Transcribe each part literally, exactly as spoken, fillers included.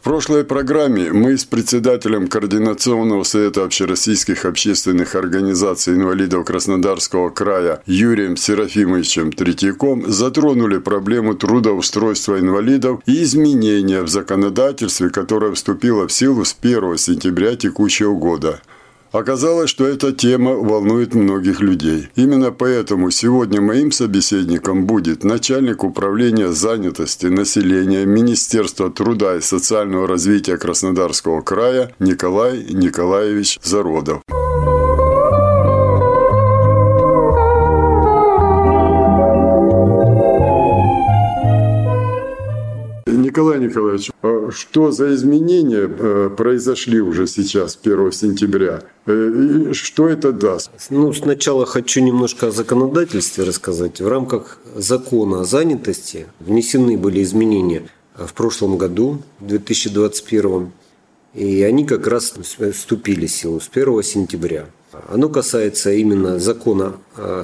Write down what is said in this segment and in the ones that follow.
В прошлой программе мы с председателем Координационного совета общероссийских общественных организаций инвалидов Краснодарского края Юрием Серафимовичем Третьяком затронули проблему трудоустройства инвалидов и изменения в законодательстве, которое вступило в силу с первого сентября текущего года. Оказалось, что эта тема волнует многих людей. Именно поэтому сегодня моим собеседником будет начальник управления занятости населения Министерства труда и социального развития Краснодарского края Николай Николаевич Зародов. Николай Николаевич, что за изменения произошли уже сейчас, первого сентября? И что это даст? Ну, сначала хочу немножко о законодательстве рассказать. В рамках закона о занятости внесены были изменения в прошлом году, в две тысячи двадцать первом. И они как раз вступили в силу с первого сентября. Оно касается именно закона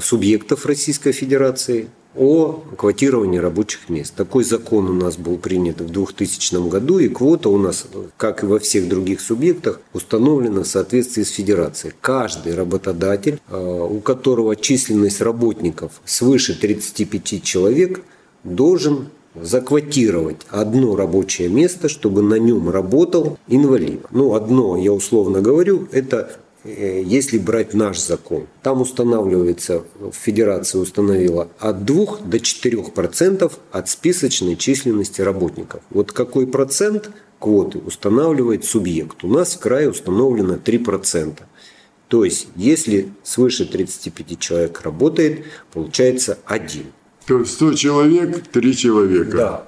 субъектов Российской Федерации о квотировании рабочих мест. Такой закон у нас был принят в двухтысячном году, и квота у нас, как и во всех других субъектах, установлена в соответствии с Федерацией. Каждый работодатель, у которого численность работников свыше тридцати пяти человек, должен заквотировать одно рабочее место, чтобы на нем работал инвалид. Ну, одно, я условно говорю, это... Если брать наш закон, там устанавливается, Федерация установила от двух до четырёх процентов от списочной численности работников. Вот какой процент квоты устанавливает субъект? У нас в крае установлено три процента. То есть, если свыше тридцати пяти человек работает, получается один. То есть сто человек, три человека. Да.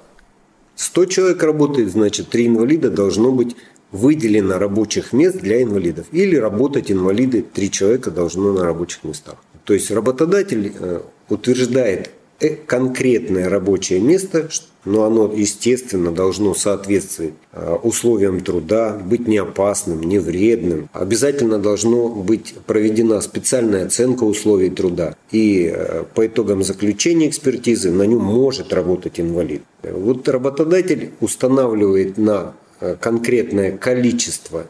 сто человек работает, значит, три инвалида должно быть выделено рабочих мест для инвалидов. Или работать инвалиды, три человека должно на рабочих местах. То есть работодатель утверждает конкретное рабочее место, но оно, естественно, должно соответствовать условиям труда, быть неопасным, невредным. Обязательно должно быть проведена специальная оценка условий труда. И по итогам заключения экспертизы на нем может работать инвалид. Вот работодатель устанавливает на конкретное количество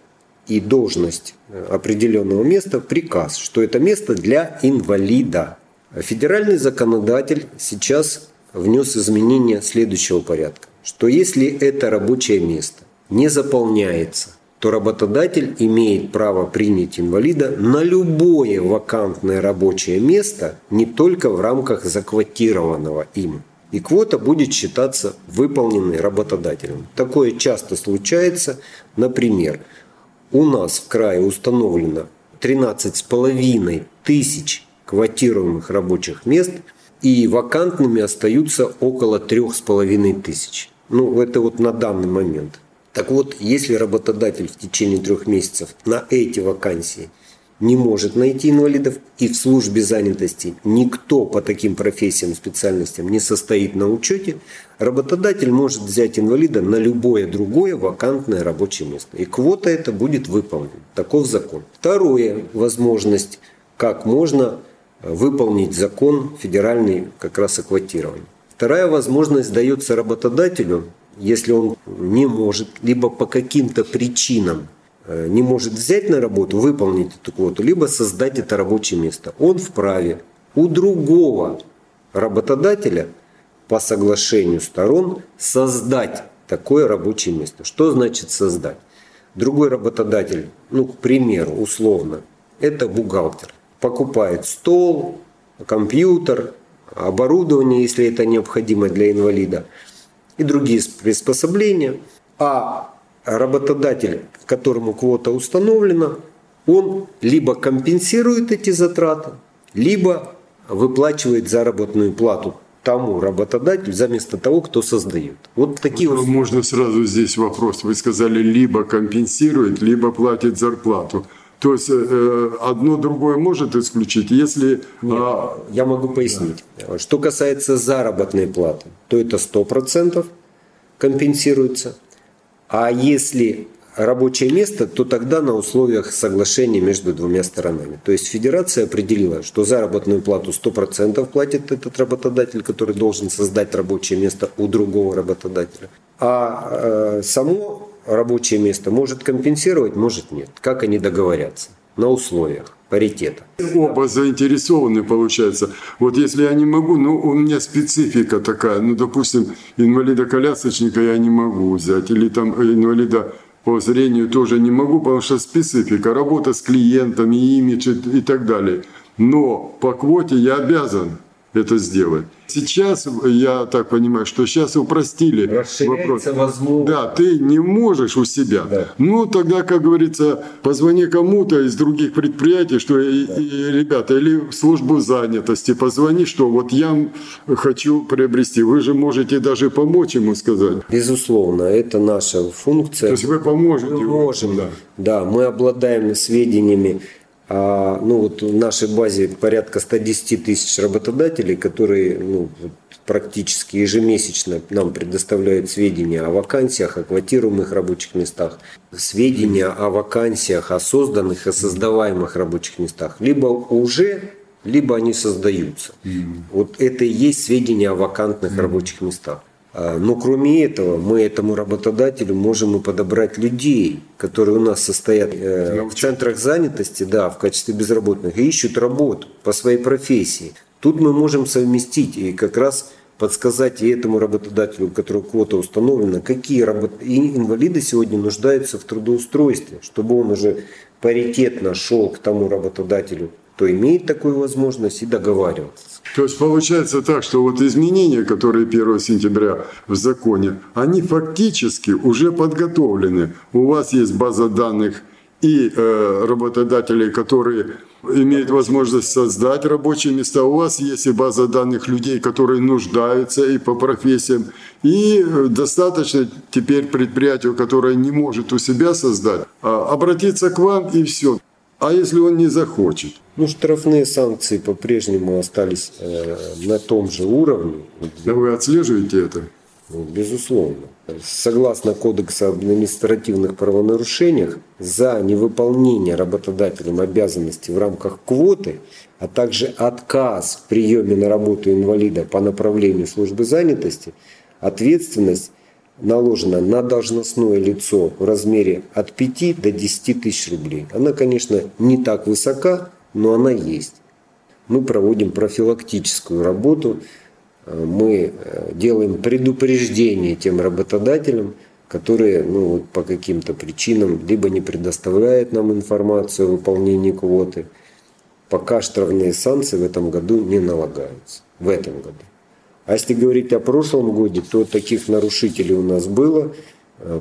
и должность определенного места приказ, что это место для инвалида. Федеральный законодатель сейчас внес изменения следующего порядка, что если это рабочее место не заполняется, то работодатель имеет право принять инвалида на любое вакантное рабочее место, не только в рамках заквотированного им. И квота будет считаться выполненной работодателем. Такое часто случается. Например, у нас в крае установлено тринадцать с половиной тысяч квотируемых рабочих мест, и вакантными остаются около три с половиной тысячи. Ну, это вот на данный момент. Так вот, если работодатель в течение трех месяцев на эти вакансии не может найти инвалидов, и в службе занятости никто по таким профессиям, специальностям не состоит на учете, работодатель может взять инвалида на любое другое вакантное рабочее место. И квота эта будет выполнена. Таков закон. Вторая возможность, как можно выполнить закон федеральный как раз о квотировании. Вторая возможность дается работодателю, если он не может, либо по каким-то причинам не может взять на работу, выполнить эту квоту, либо создать это рабочее место. Он вправе у другого работодателя по соглашению сторон создать такое рабочее место. Что значит создать? Другой работодатель, ну, к примеру, условно, это бухгалтер, покупает стол, компьютер, оборудование, если это необходимо для инвалида, и другие приспособления, а работодатель, которому квота установлена, он либо компенсирует эти затраты, либо выплачивает заработную плату тому работодателю за место того, кто создает. Вот такие вот. Можно сразу здесь вопрос. Вы сказали, либо компенсирует, либо платит зарплату. То есть одно другое может исключить, если... Нет, а... Я могу пояснить. Да. Что касается заработной платы, то это сто процентов компенсируется. А если рабочее место, то тогда на условиях соглашения между двумя сторонами. То есть федерация определила, что заработную плату сто процентов платит этот работодатель, который должен создать рабочее место у другого работодателя. А э, само рабочее место может компенсировать, может нет. Как они договорятся? На условиях паритета. Оба заинтересованы, получается. Вот если я не могу, ну у меня специфика такая, ну допустим, инвалида-колясочника я не могу взять, или там инвалида по зрению тоже не могу, потому что специфика, работа с клиентами, имидж и так далее. Но по квоте я обязан это сделать. Сейчас, я так понимаю, что сейчас упростили вопрос. Возможно. Да, ты не можешь у себя. Да. Ну, тогда, как говорится, позвони кому-то из других предприятий, что, да. и, и, ребята, или в службу занятости позвони, что вот я хочу приобрести. Вы же можете даже помочь ему сказать. Безусловно, это наша функция. То есть вы поможете. Мы можем, да. да, мы обладаем сведениями. А, ну вот в нашей базе порядка сто десять тысяч работодателей, которые ну, практически ежемесячно нам предоставляют сведения о вакансиях, о квотируемых рабочих местах, сведения о вакансиях, о созданных и создаваемых рабочих местах. Либо уже, либо они создаются. Mm-hmm. Вот это и есть сведения о вакантных mm-hmm. рабочих местах. Но кроме этого, мы этому работодателю можем и подобрать людей, которые у нас состоят э, в центрах занятости, да, в качестве безработных, и ищут работу по своей профессии. Тут мы можем совместить и как раз подсказать и этому работодателю, у которого квота установлена, какие работ... инвалиды сегодня нуждаются в трудоустройстве, чтобы он уже паритетно шел к тому работодателю, кто имеет такую возможность, и договариваться. То есть получается так, что вот изменения, которые первого сентября в законе, они фактически уже подготовлены. У вас есть база данных и э, работодателей, которые имеют возможность создать рабочие места. У вас есть и база данных людей, которые нуждаются и по профессиям. И достаточно теперь предприятию, которое не может у себя создать, обратиться к вам и все. А если он не захочет? Ну, штрафные санкции по-прежнему остались э, на том же уровне. Да вы отслеживаете это? Ну, безусловно. Согласно Кодексу об административных правонарушениях, за невыполнение работодателем обязанностей в рамках квоты, а также отказ в приеме на работу инвалида по направлению службы занятости, ответственность наложена на должностное лицо в размере от пяти до десяти тысяч рублей. Она, конечно, не так высока, но она есть. Мы проводим профилактическую работу, мы делаем предупреждение тем работодателям, которые ну, вот по каким-то причинам либо не предоставляют нам информацию о выполнении квоты. Пока штрафные санкции в этом году не налагаются. В этом году. А если говорить о прошлом году, то таких нарушителей у нас было.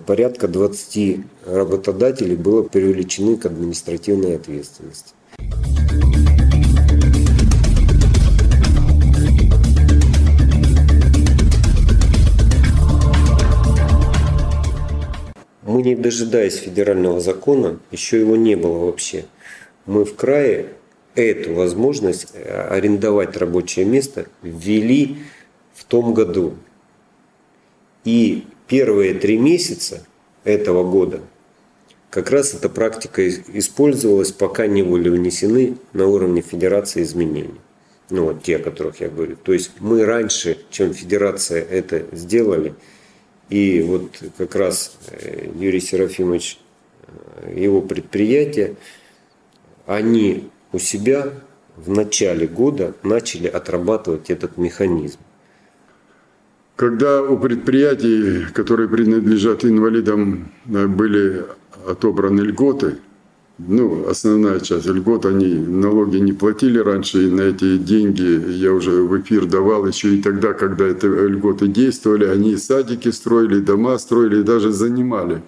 Порядка двадцати работодателей было привлечены к административной ответственности. Мы, не дожидаясь федерального закона, еще его не было вообще, мы в крае эту возможность арендовать рабочее место ввели в том году. И первые три месяца этого года как раз эта практика использовалась, пока не были внесены на уровне федерации изменения. Ну вот те, о которых я говорю. То есть мы раньше, чем федерация, это сделали. И вот как раз Юрий Серафимович, его предприятие, они у себя в начале года начали отрабатывать этот механизм. Когда у предприятий, которые принадлежат инвалидам, были отобраны льготы, ну, основная часть льгот, они налоги не платили раньше, и на эти деньги я уже в эфир давал, еще и тогда, когда эти льготы действовали, они садики строили, дома строили, даже занимали.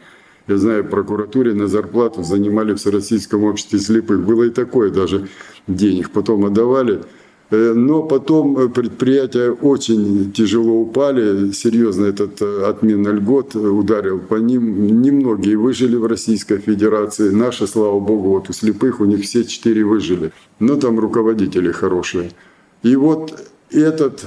Я знаю, в прокуратуре на зарплату занимали в Всероссийском обществе слепых. Было и такое даже денег, потом отдавали. Но потом предприятия очень тяжело упали, серьезно этот отмена льгот ударил по ним. Немногие выжили в Российской Федерации. Наши, слава богу, вот у слепых у них все четыре выжили. Но там руководители хорошие. И вот этот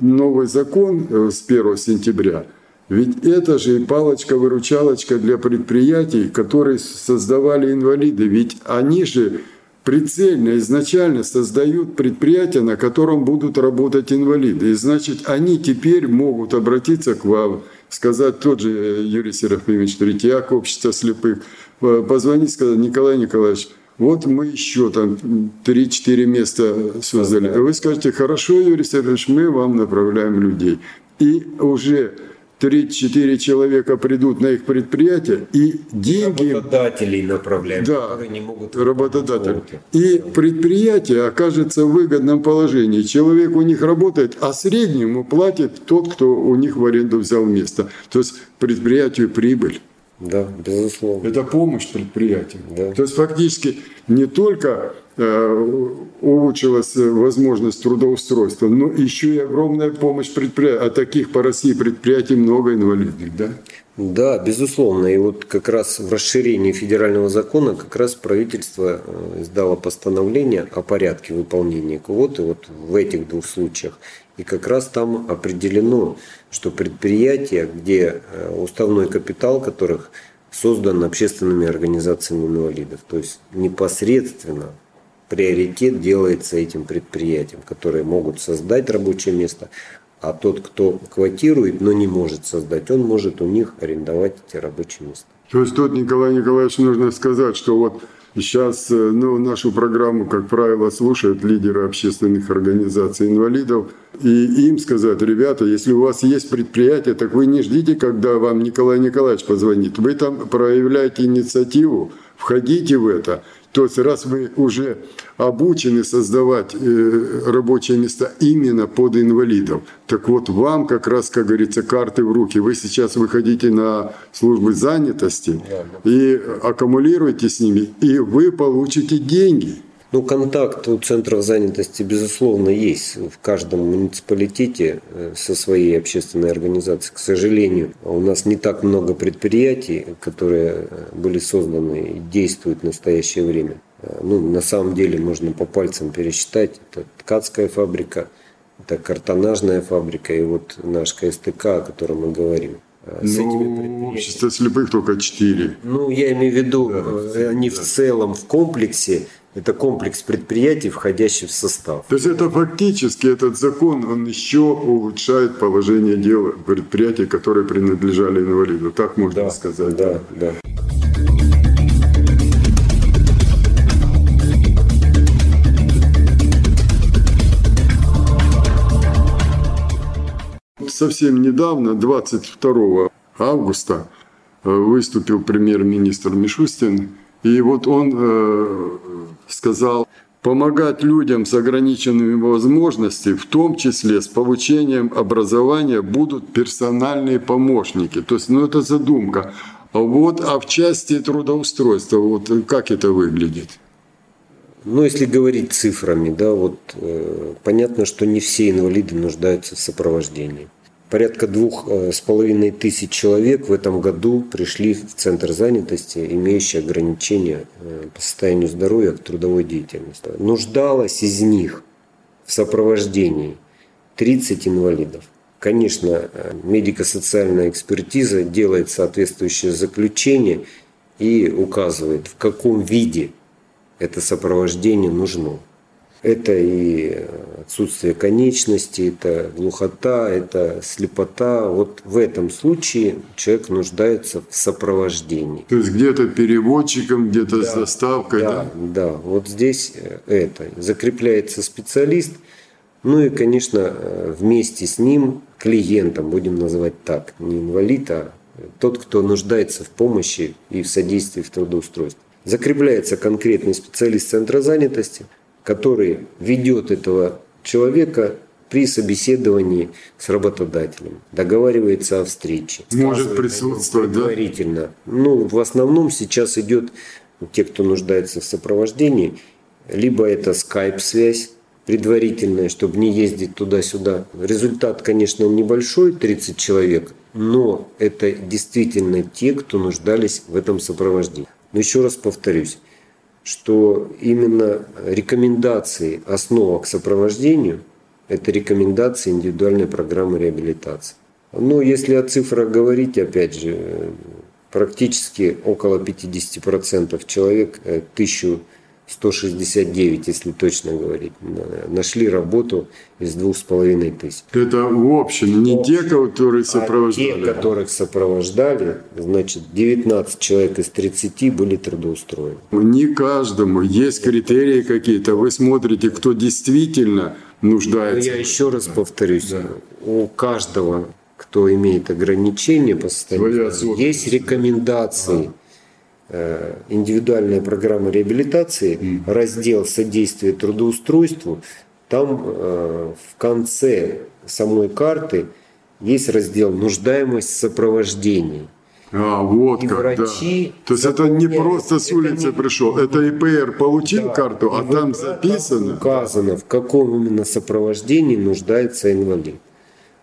новый закон с первого сентября, ведь это же и палочка-выручалочка для предприятий, которые создавали инвалиды. Ведь они же прицельно изначально создают предприятия, на котором будут работать инвалиды. И значит, они теперь могут обратиться к вам, сказать тот же Юрий Серафимович Третьяк, общество слепых, позвонить, сказать: Николай Николаевич, вот мы еще там три-четыре места создали. Вы скажете: хорошо, Юрий Серафимович, мы вам направляем людей. И уже три-четыре человека придут на их предприятие, и деньги... Работодателей направляют, да, которые не могут... работодатели. И предприятие окажется в выгодном положении. Человек у них работает, а среднему платит тот, кто у них в аренду взял место. То есть предприятию прибыль. Да, безусловно. Это помощь предприятию. Да. То есть фактически не только улучшилась возможность трудоустройства, но еще и огромная помощь предприятиям. А таких по России предприятий много, инвалидных, да? Да, безусловно. И вот как раз в расширении федерального закона как раз правительство издало постановление о порядке выполнения квоты вот в этих двух случаях. И как раз там определено, что предприятия, где уставной капитал которых создан общественными организациями инвалидов, то есть непосредственно приоритет делается этим предприятиям, которые могут создать рабочее место, а тот, кто квотирует, но не может создать, он может у них арендовать эти рабочие места. То есть тут, Николай Николаевич, нужно сказать, что вот сейчас ну, нашу программу, как правило, слушают лидеры общественных организаций инвалидов, и им сказать: ребята, если у вас есть предприятие, так вы не ждите, когда вам Николай Николаевич позвонит, вы там проявляете инициативу, входите в это. То есть раз вы уже обучены создавать э, рабочие места именно под инвалидов, так вот вам как раз, как говорится, карты в руки. Вы сейчас выходите на службы занятости и аккумулируете с ними, и вы получите деньги. Ну, контакт у центров занятости, безусловно, есть в каждом муниципалитете со своей общественной организацией. К сожалению, у нас не так много предприятий, которые были созданы и действуют в настоящее время. Ну, на самом деле, можно по пальцам пересчитать. Это ткацкая фабрика, это картонажная фабрика и вот наш ка эс тэ ка, о котором мы говорим. С ну, общество слепых только четыре. Ну, я имею в виду, да, они да. в целом в комплексе. Это комплекс предприятий, входящих в состав. То есть это фактически этот закон, он еще улучшает положение дел предприятий, которые принадлежали инвалиду. Так можно да, сказать. Да, да. Да. Совсем недавно, двадцать второго августа, выступил премьер-министр Мишустин. И вот он э, сказал: помогать людям с ограниченными возможностями, в том числе с получением образования, будут персональные помощники. То есть, ну это задумка. А вот, а в части трудоустройства, вот как это выглядит? Ну, если говорить цифрами, да, вот э, понятно, что не все инвалиды нуждаются в сопровождении. Порядка двух с половиной тысяч человек в этом году пришли в центр занятости, имеющие ограничения по состоянию здоровья к трудовой деятельности. Нуждалось из них в сопровождении тридцать инвалидов. Конечно, медико-социальная экспертиза делает соответствующее заключение и указывает, в каком виде это сопровождение нужно. Это и отсутствие конечностей, это глухота, это слепота. Вот в этом случае человек нуждается в сопровождении. То есть где-то переводчиком, где-то да, с доставкой. Да, да, да, вот здесь это. Закрепляется специалист, ну и, конечно, вместе с ним клиентом, будем называть так, не инвалид, а тот, кто нуждается в помощи и в содействии в трудоустройстве. Закрепляется конкретный специалист центра занятости, который ведет этого человека при собеседовании с работодателем, договаривается о встрече. Может присутствовать, предварительно. Да? Ну, в основном сейчас идет те, кто нуждается в сопровождении, либо это скайп-связь, предварительное, чтобы не ездить туда-сюда. Результат, конечно, небольшой, тридцать человек, но это действительно те, кто нуждались в этом сопровождении. Но еще раз повторюсь, что именно рекомендации основа к сопровождению – это рекомендации индивидуальной программы реабилитации. Ну, если о цифрах говорить, опять же, практически около пятьдесят процентов человек, тысяча сто шестьдесят девять, если точно говорить, нашли работу из двух с половиной тысяч. Это в общем, не в общем, те, которые сопровождали. А те, которых сопровождали, значит, девятнадцать человек из тридцати были трудоустроены. Не каждому есть критерии какие-то. Вы смотрите, кто действительно нуждается. Но я еще раз повторюсь, да. У каждого, кто имеет ограничения по состоянию, есть рекомендации. Ага. Индивидуальная программа реабилитации, mm. раздел «Содействие трудоустройству», там э, в конце самой карты есть раздел «Нуждаемость сопровождения». А, вот и как, врачи, да. То есть это не просто с улицы это не... пришел, это И П Р получил, да, карту, а там записано. Указано, в каком именно сопровождении нуждается инвалид.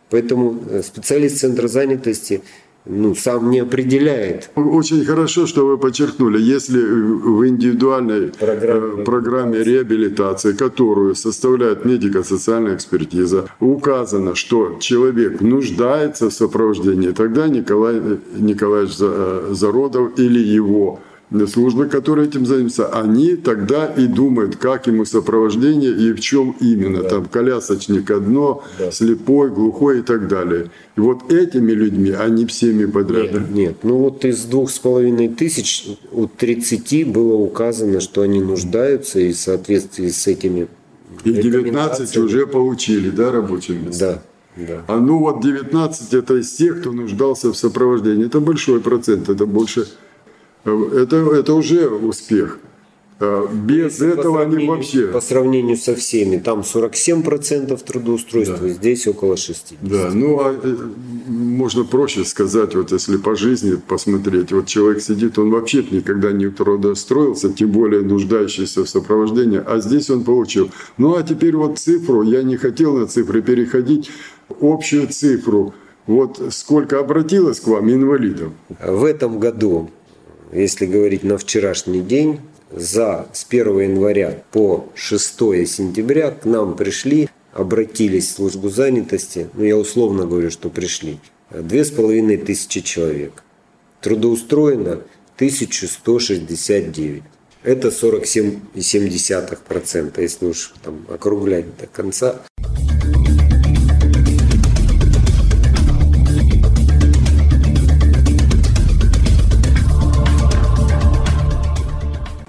Поэтому специалист Центра занятости Ну, сам не определяет. Очень хорошо, что вы подчеркнули. Если в индивидуальной программе, программе реабилитации, которую составляет медико-социальная экспертиза, указано, что человек нуждается в сопровождении, тогда Николай Николаевич Зародов или его службы, которые этим занимаются, они тогда и думают, как ему сопровождение и в чем именно. Да. Там колясочник одно, да. слепой, глухой и так далее. И вот этими людьми, а не всеми подряд. Нет, нет. Ну вот из двух с половиной тысяч у тридцати было указано, что они нуждаются, и в соответствии с этими и девятнадцать уже получили, да, рабочие места? Да. Да. А ну вот девятнадцать это из тех, кто нуждался в сопровождении. Это большой процент, это больше... Это, это уже успех. Без Если этого они вообще... По сравнению со всеми, там сорок семь процентов трудоустройства, да. здесь около шестидесяти процентов. Да, ну а можно проще сказать, вот если по жизни посмотреть, вот человек сидит, он вообще никогда не трудоустроился, тем более нуждающийся в сопровождении, а здесь он получил. Ну а теперь вот цифру, я не хотел на цифры переходить, общую цифру. Вот сколько обратилось к вам инвалидов? В этом году... Если говорить на вчерашний день, за с первого января по шестого сентября к нам пришли, обратились в службу занятости, ну я условно говорю, что пришли, две тысячи пятьсот человек. Трудоустроено тысяча сто шестьдесят девять. Это сорок семь целых семь десятых процента, если уж там округлять до конца.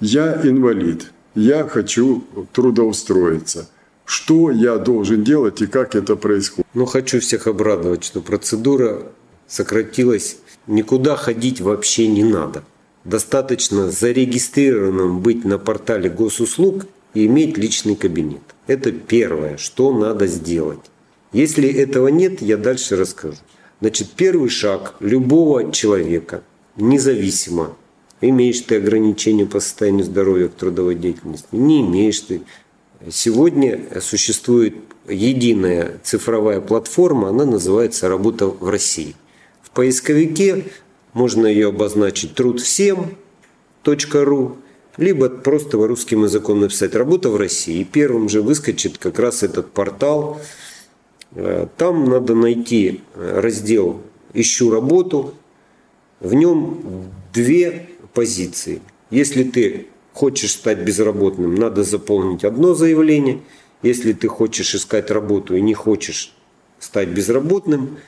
Я инвалид, я хочу трудоустроиться. Что я должен делать и как это происходит? Ну, хочу всех обрадовать, что процедура сократилась. Никуда ходить вообще не надо. Достаточно зарегистрированным быть на портале госуслуг и иметь личный кабинет. Это первое, что надо сделать. Если этого нет, я дальше расскажу. Значит, первый шаг любого человека, независимо, имеешь ты ограничения по состоянию здоровья к трудовой деятельности? Не имеешь ты. Сегодня существует единая цифровая платформа, она называется «Работа в России». В поисковике можно ее обозначить труд всем точка ру, либо просто русским языком написать «Работа в России». И первым же выскочит как раз этот портал. Там надо найти раздел «Ищу работу». В нем две позиции. Если ты хочешь стать безработным, надо заполнить одно заявление. Если ты хочешь искать работу и не хочешь стать безработным,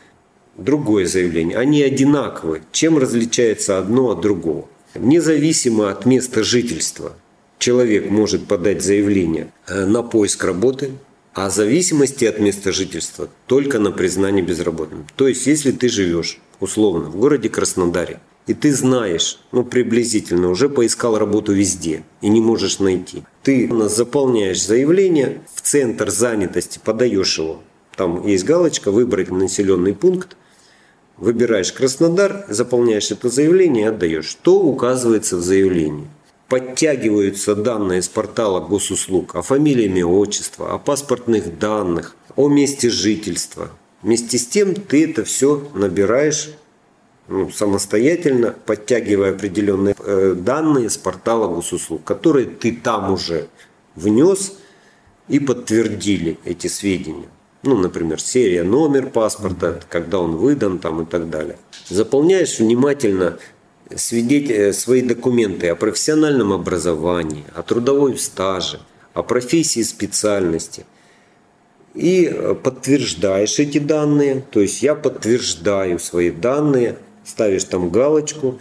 другое заявление. Они одинаковы. Чем различается одно от другого? Независимо от места жительства, человек может подать заявление на поиск работы, а в зависимости от места жительства только на признание безработным. То есть, если ты живешь, условно, в городе Краснодаре, и ты знаешь, ну приблизительно, уже поискал работу везде и не можешь найти. Ты заполняешь заявление, в центр занятости подаешь его. Там есть галочка «Выбрать населенный пункт». Выбираешь Краснодар, заполняешь это заявление и отдаешь. Что указывается в заявлении? подтягиваются данные из портала госуслуг о фамилии, имя, отчество, о паспортных данных, о месте жительства. Вместе с тем ты это все набираешь ну, самостоятельно, подтягивая определенные э, данные с портала госуслуг, которые ты там уже внес и подтвердили эти сведения. Ну, например, серия, номер паспорта, когда он выдан там, и так далее. Заполняешь внимательно свидетель, свои документы о профессиональном образовании, о трудовом стаже, о профессии, специальности. И подтверждаешь эти данные, то есть я подтверждаю свои данные, ставишь там галочку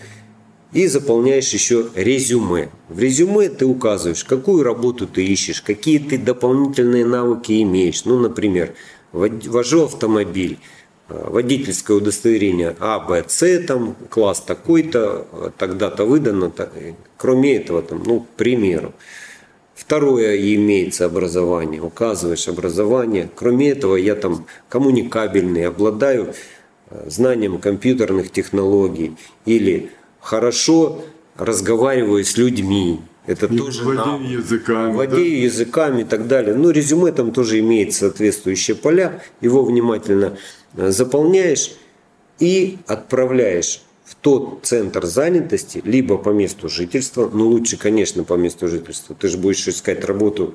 и заполняешь еще резюме. В резюме ты указываешь, какую работу ты ищешь, какие ты дополнительные навыки имеешь. Ну, например, вожу автомобиль, водительское удостоверение А, Б, С, там, класс такой-то, тогда-то выдано, кроме этого, там, ну, к примеру. Второе, имеется образование, указываешь образование. Кроме этого, я там коммуникабельный, обладаю знанием компьютерных технологий или хорошо разговариваю с людьми. Это и тоже владею языками, владею да? языками и так далее. Но резюме там тоже имеет соответствующие поля. Его внимательно заполняешь и отправляешь в тот центр занятости, либо по месту жительства, но лучше, конечно, по месту жительства. Ты же будешь искать работу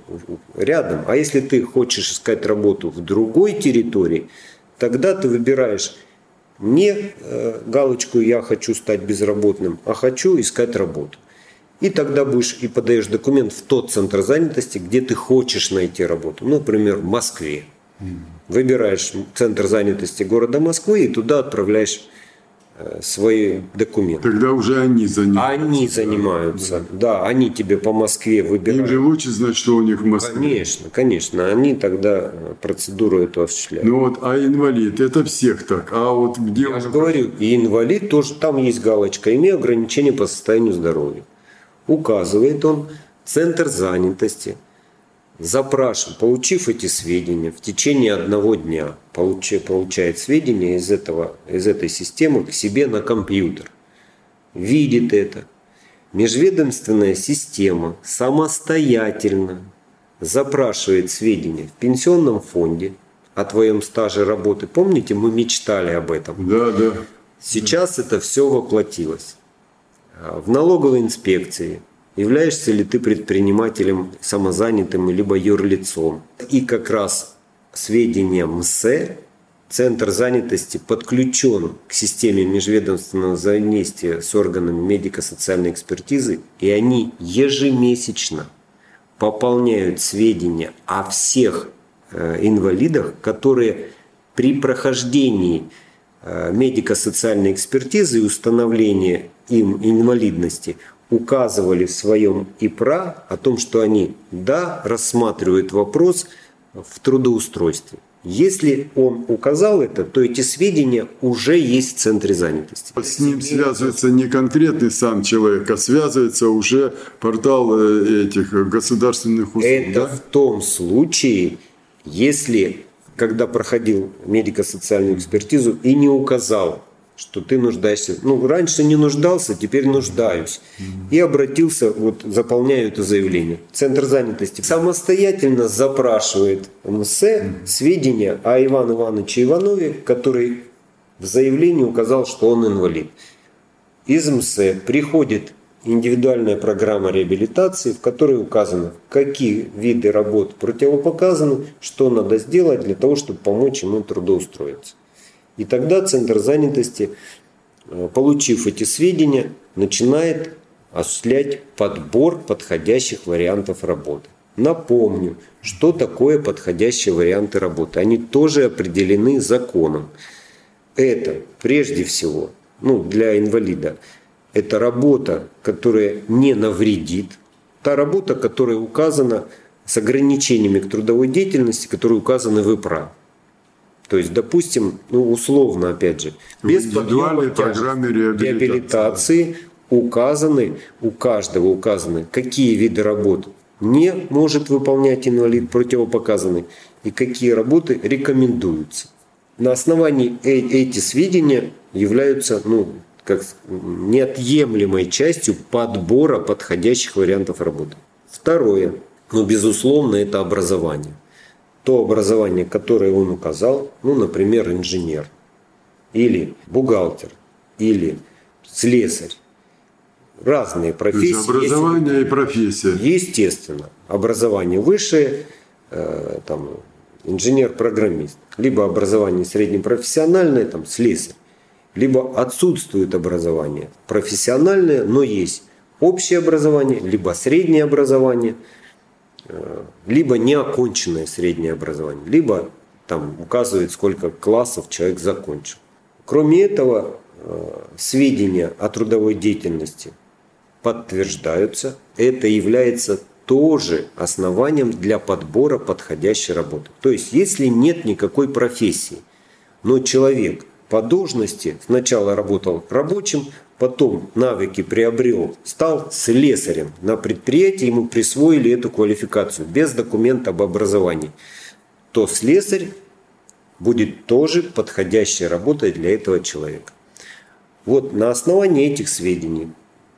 рядом. А если ты хочешь искать работу в другой территории, тогда ты выбираешь не галочку «я хочу стать безработным», а «хочу искать работу». И тогда будешь и подаешь документ в тот центр занятости, где ты хочешь найти работу. Ну, например, в Москве. Выбираешь центр занятости города Москвы и туда отправляешь свои документы. Тогда уже они занимаются. Они занимаются, да, да они тебе по Москве выбирают. Им же лучше знать, что у них в Москве. Конечно, конечно, они тогда процедуру эту осуществляют. Ну вот, а инвалид, это всех так, а вот где... Я же говорю, и инвалид тоже, там есть галочка, имею ограничения по состоянию здоровья. Указывает он центр занятости, запрашивает, получив эти сведения в течение одного дня, получи, получает сведения из, этого, из этой системы к себе на компьютер, видит это. Межведомственная система самостоятельно запрашивает сведения в пенсионном фонде о твоем стаже работы. Помните, мы мечтали об этом? Да, да. Сейчас да. Это все воплотилось. В налоговой инспекции. Являешься ли ты предпринимателем, самозанятым, либо юрлицом? И как раз сведения МСЭ, Центр занятости, подключен к системе межведомственного взаимодействия с органами медико-социальной экспертизы, и они ежемесячно пополняют сведения о всех инвалидах, которые при прохождении медико-социальной экспертизы и установлении им инвалидности указывали в своем ИПРА о том, что они, да, рассматривают вопрос в трудоустройстве. Если он указал это, то эти сведения уже есть в центре занятости. С ним связывается не конкретный сам человек, а связывается уже портал этих государственных услуг. Это да? В том случае, если, когда проходил медико-социальную экспертизу и не указал, что ты нуждаешься. Ну, раньше не нуждался, теперь нуждаюсь. И обратился, вот заполняю это заявление. Центр занятости самостоятельно запрашивает МСЭ сведения о Иване Ивановиче Иванове, который в заявлении указал, что он инвалид. Из МСЭ приходит индивидуальная программа реабилитации, в которой указано, какие виды работ противопоказаны, что надо сделать для того, чтобы помочь ему трудоустроиться. И тогда Центр занятости, получив эти сведения, начинает осуществлять подбор подходящих вариантов работы. Напомню, что такое подходящие варианты работы. Они тоже определены законом. Это прежде всего, ну, для инвалида, это работа, которая не навредит. Та работа, которая указана с ограничениями к трудовой деятельности, которые указаны в ИПРА. То есть, допустим, ну, условно, опять же, без индивидуальной программы реабилитации. реабилитации указаны, у каждого указаны, какие виды работ не может выполнять инвалид, противопоказаны, и какие работы рекомендуются. На основании э- эти сведения являются, ну, как неотъемлемой частью подбора подходящих вариантов работы. Второе, ну, безусловно, это образование. То образование, которое он указал, ну, например, инженер, или бухгалтер, или слесарь. Разные профессии. То есть образование есть, и профессия. Естественно. Образование высшее, э, там, инженер-программист, либо образование среднепрофессиональное, там, слесарь, либо отсутствует образование профессиональное, но есть общее образование, либо среднее образование, э, либо неоконченное среднее образование, либо там указывает, сколько классов человек закончил. Кроме этого, э, сведения о трудовой деятельности подтверждаются. Это является тоже основанием для подбора подходящей работы. То есть, если нет никакой профессии, но человек по должности сначала работал рабочим, потом навыки приобрел, стал слесарем. На предприятии ему присвоили эту квалификацию без документа об образовании. То слесарь будет тоже подходящей работой для этого человека. Вот на основании этих сведений,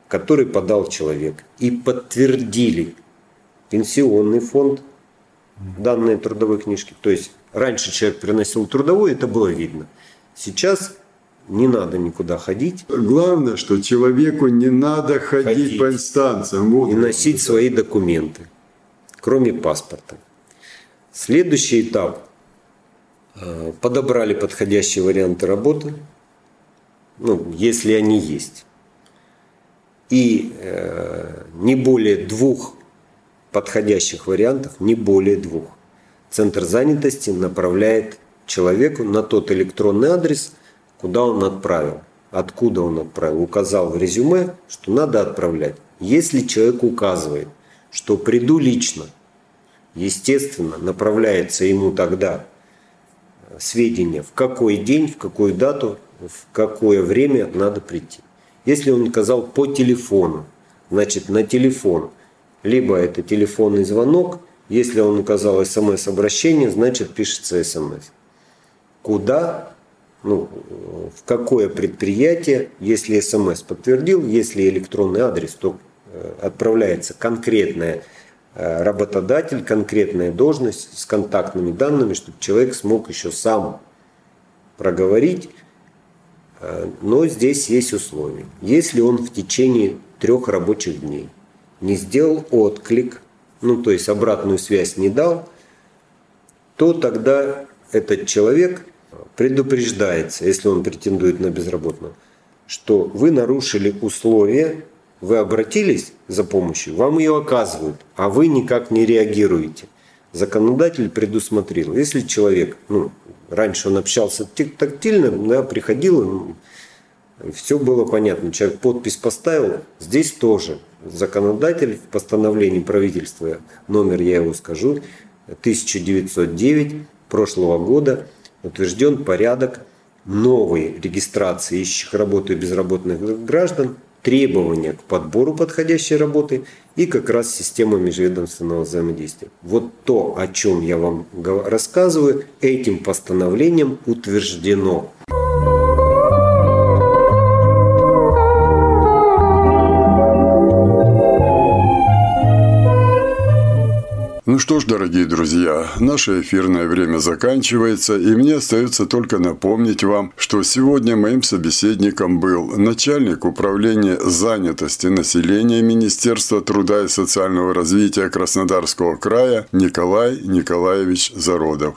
которые подал человек, и подтвердили Пенсионный фонд данные трудовой книжки. То есть раньше человек приносил трудовую, это было видно. Сейчас не надо никуда ходить. Главное, что человеку не надо ходить, ходить по инстанциям. Вот и носить это. Свои документы, кроме паспорта. Следующий этап. Подобрали подходящие варианты работы, ну, если они есть. И э, не более двух подходящих вариантов, не более двух. Центр занятости направляет человеку на тот электронный адрес, куда он отправил, откуда он отправил. Указал в резюме, что надо отправлять. Если человек указывает, что приду лично, естественно, направляется ему тогда сведения, в какой день, в какую дату, в какое время надо прийти. Если он указал по телефону, значит на телефон. Либо это телефонный звонок, если он указал смс-обращение, значит пишется смс. Куда, ну, в какое предприятие, если смс подтвердил, если электронный адрес, то отправляется конкретный работодатель, конкретная должность с контактными данными, чтобы человек смог еще сам проговорить. Но здесь есть условия. Если он в течение трех рабочих дней не сделал отклик, ну то есть обратную связь не дал, то тогда этот человек предупреждается, если он претендует на безработного, что вы нарушили условия, вы обратились за помощью, вам ее оказывают, а вы никак не реагируете. Законодатель предусмотрел, если человек, ну, раньше он общался тактильно, да, приходил, все было понятно, человек подпись поставил, здесь тоже. Законодатель в постановлении правительства, номер я его скажу, тысяча девятьсот девять прошлого года, утвержден порядок новой регистрации ищущих работу и безработных граждан, требования к подбору подходящей работы и как раз система межведомственного взаимодействия. Вот то, о чем я вам рассказываю, этим постановлением утверждено. Ну что ж, дорогие друзья, наше эфирное время заканчивается, и мне остается только напомнить вам, что сегодня моим собеседником был начальник управления занятости населения Министерства труда и социального развития Краснодарского края Николай Николаевич Зародов.